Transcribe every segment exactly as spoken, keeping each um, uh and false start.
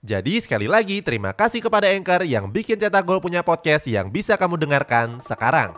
Jadi sekali lagi terima kasih kepada Anchor yang bikin Cetak Gol punya podcast yang bisa kamu dengarkan sekarang.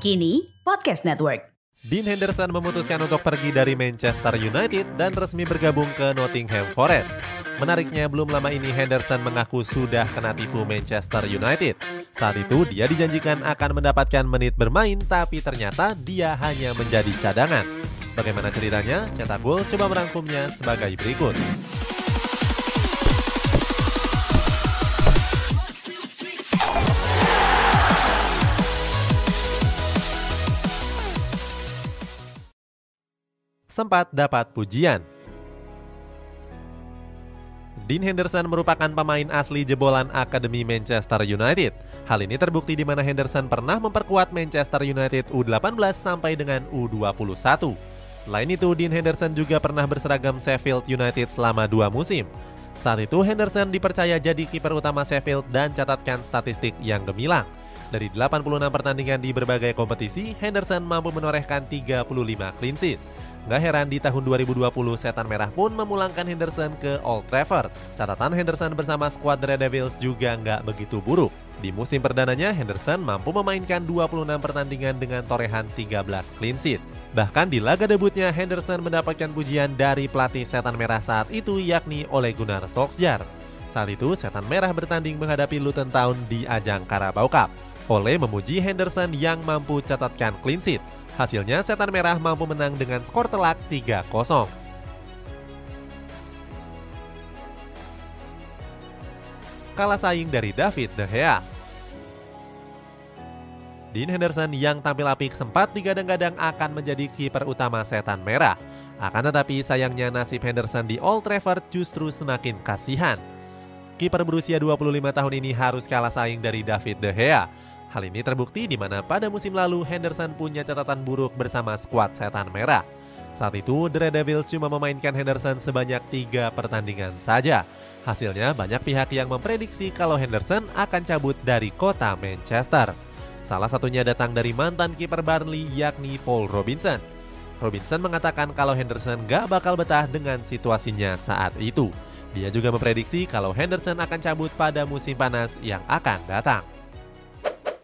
Kini Podcast Network. Dean Henderson memutuskan untuk pergi dari Manchester United dan resmi bergabung ke Nottingham Forest. Menariknya, belum lama ini Henderson mengaku sudah kena tipu Manchester United. Saat itu dia dijanjikan akan mendapatkan menit bermain, tapi ternyata dia hanya menjadi cadangan. Bagaimana ceritanya? Cetak Gol coba merangkumnya sebagai berikut. Sempat dapat pujian. Dean Henderson merupakan pemain asli jebolan Akademi Manchester United. Hal ini terbukti di mana Henderson pernah memperkuat Manchester United U eighteen sampai dengan U twenty-one. Selain itu, Dean Henderson juga pernah berseragam Sheffield United selama dua musim. Saat itu, Henderson dipercaya jadi kiper utama Sheffield dan catatkan statistik yang gemilang. Dari delapan puluh enam pertandingan di berbagai kompetisi, Henderson mampu menorehkan tiga puluh lima clean sheet. Nggak heran di tahun dua ribu dua puluh Setan Merah pun memulangkan Henderson ke Old Trafford. Catatan Henderson bersama skuad Red Devils juga nggak begitu buruk. Di musim perdananya, Henderson mampu memainkan dua puluh enam pertandingan dengan torehan tiga belas clean sheet. Bahkan di laga debutnya, Henderson mendapatkan pujian dari pelatih Setan Merah saat itu, yakni Ole Gunnar Solskjær. Saat itu, Setan Merah bertanding menghadapi Luton Town di ajang Carabao Cup. Ole memuji Henderson yang mampu catatkan clean sheet. Hasilnya, Setan Merah mampu menang dengan skor telak tiga kosong. Kalah saing dari David De Gea. Dean Henderson yang tampil apik sempat digadang-gadang akan menjadi kiper utama Setan Merah. Akan tetapi sayangnya nasib Henderson di Old Trafford justru semakin kasihan. Kiper berusia dua puluh lima tahun ini harus kalah saing dari David De Gea. Hal ini terbukti di mana pada musim lalu Henderson punya catatan buruk bersama skuad Setan Merah. Saat itu, The Red Devils cuma memainkan Henderson sebanyak tiga pertandingan saja. Hasilnya, banyak pihak yang memprediksi kalau Henderson akan cabut dari kota Manchester. Salah satunya datang dari mantan kiper Burnley, yakni Paul Robinson. Robinson mengatakan kalau Henderson gak bakal betah dengan situasinya saat itu. Dia juga memprediksi kalau Henderson akan cabut pada musim panas yang akan datang.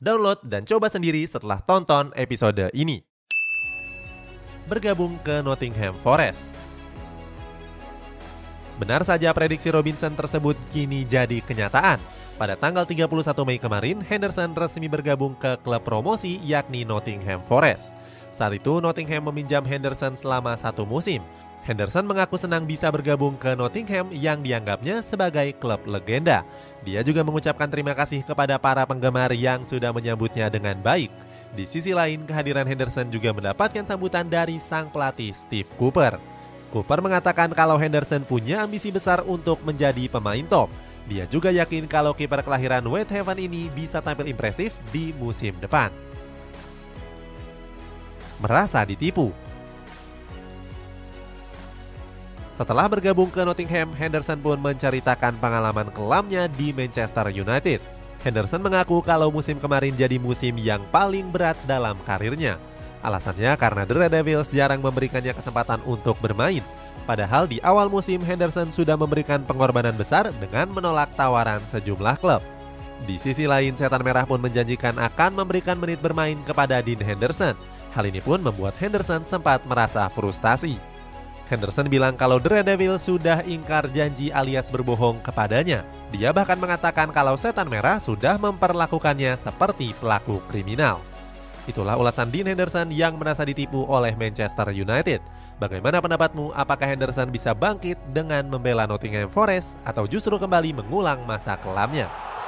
Download dan coba sendiri setelah tonton episode ini. Bergabung ke Nottingham Forest. Benar saja prediksi Robinson tersebut kini jadi kenyataan. Pada tanggal tiga puluh satu Mei kemarin, Henderson resmi bergabung ke klub promosi yakni Nottingham Forest. Saat itu Nottingham meminjam Henderson selama satu musim. Henderson mengaku senang bisa bergabung ke Nottingham yang dianggapnya sebagai klub legenda. Dia juga mengucapkan terima kasih kepada para penggemar yang sudah menyambutnya dengan baik. Di sisi lain, kehadiran Henderson juga mendapatkan sambutan dari sang pelatih Steve Cooper. Cooper mengatakan kalau Henderson punya ambisi besar untuk menjadi pemain top. Dia juga yakin kalau kiper kelahiran Whitehaven ini bisa tampil impresif di musim depan. Merasa ditipu. Setelah bergabung ke Nottingham, Henderson pun menceritakan pengalaman kelamnya di Manchester United. Henderson mengaku kalau musim kemarin jadi musim yang paling berat dalam karirnya. Alasannya karena The Red Devils jarang memberikannya kesempatan untuk bermain. Padahal di awal musim, Henderson sudah memberikan pengorbanan besar dengan menolak tawaran sejumlah klub. Di sisi lain, Setan Merah pun menjanjikan akan memberikan menit bermain kepada Dean Henderson. Hal ini pun membuat Henderson sempat merasa frustasi. Henderson bilang kalau Daredevil sudah ingkar janji alias berbohong kepadanya. Dia bahkan mengatakan kalau Setan Merah sudah memperlakukannya seperti pelaku kriminal. Itulah ulasan Dean Henderson yang merasa ditipu oleh Manchester United. Bagaimana pendapatmu? Apakah Henderson bisa bangkit dengan membela Nottingham Forest atau justru kembali mengulang masa kelamnya?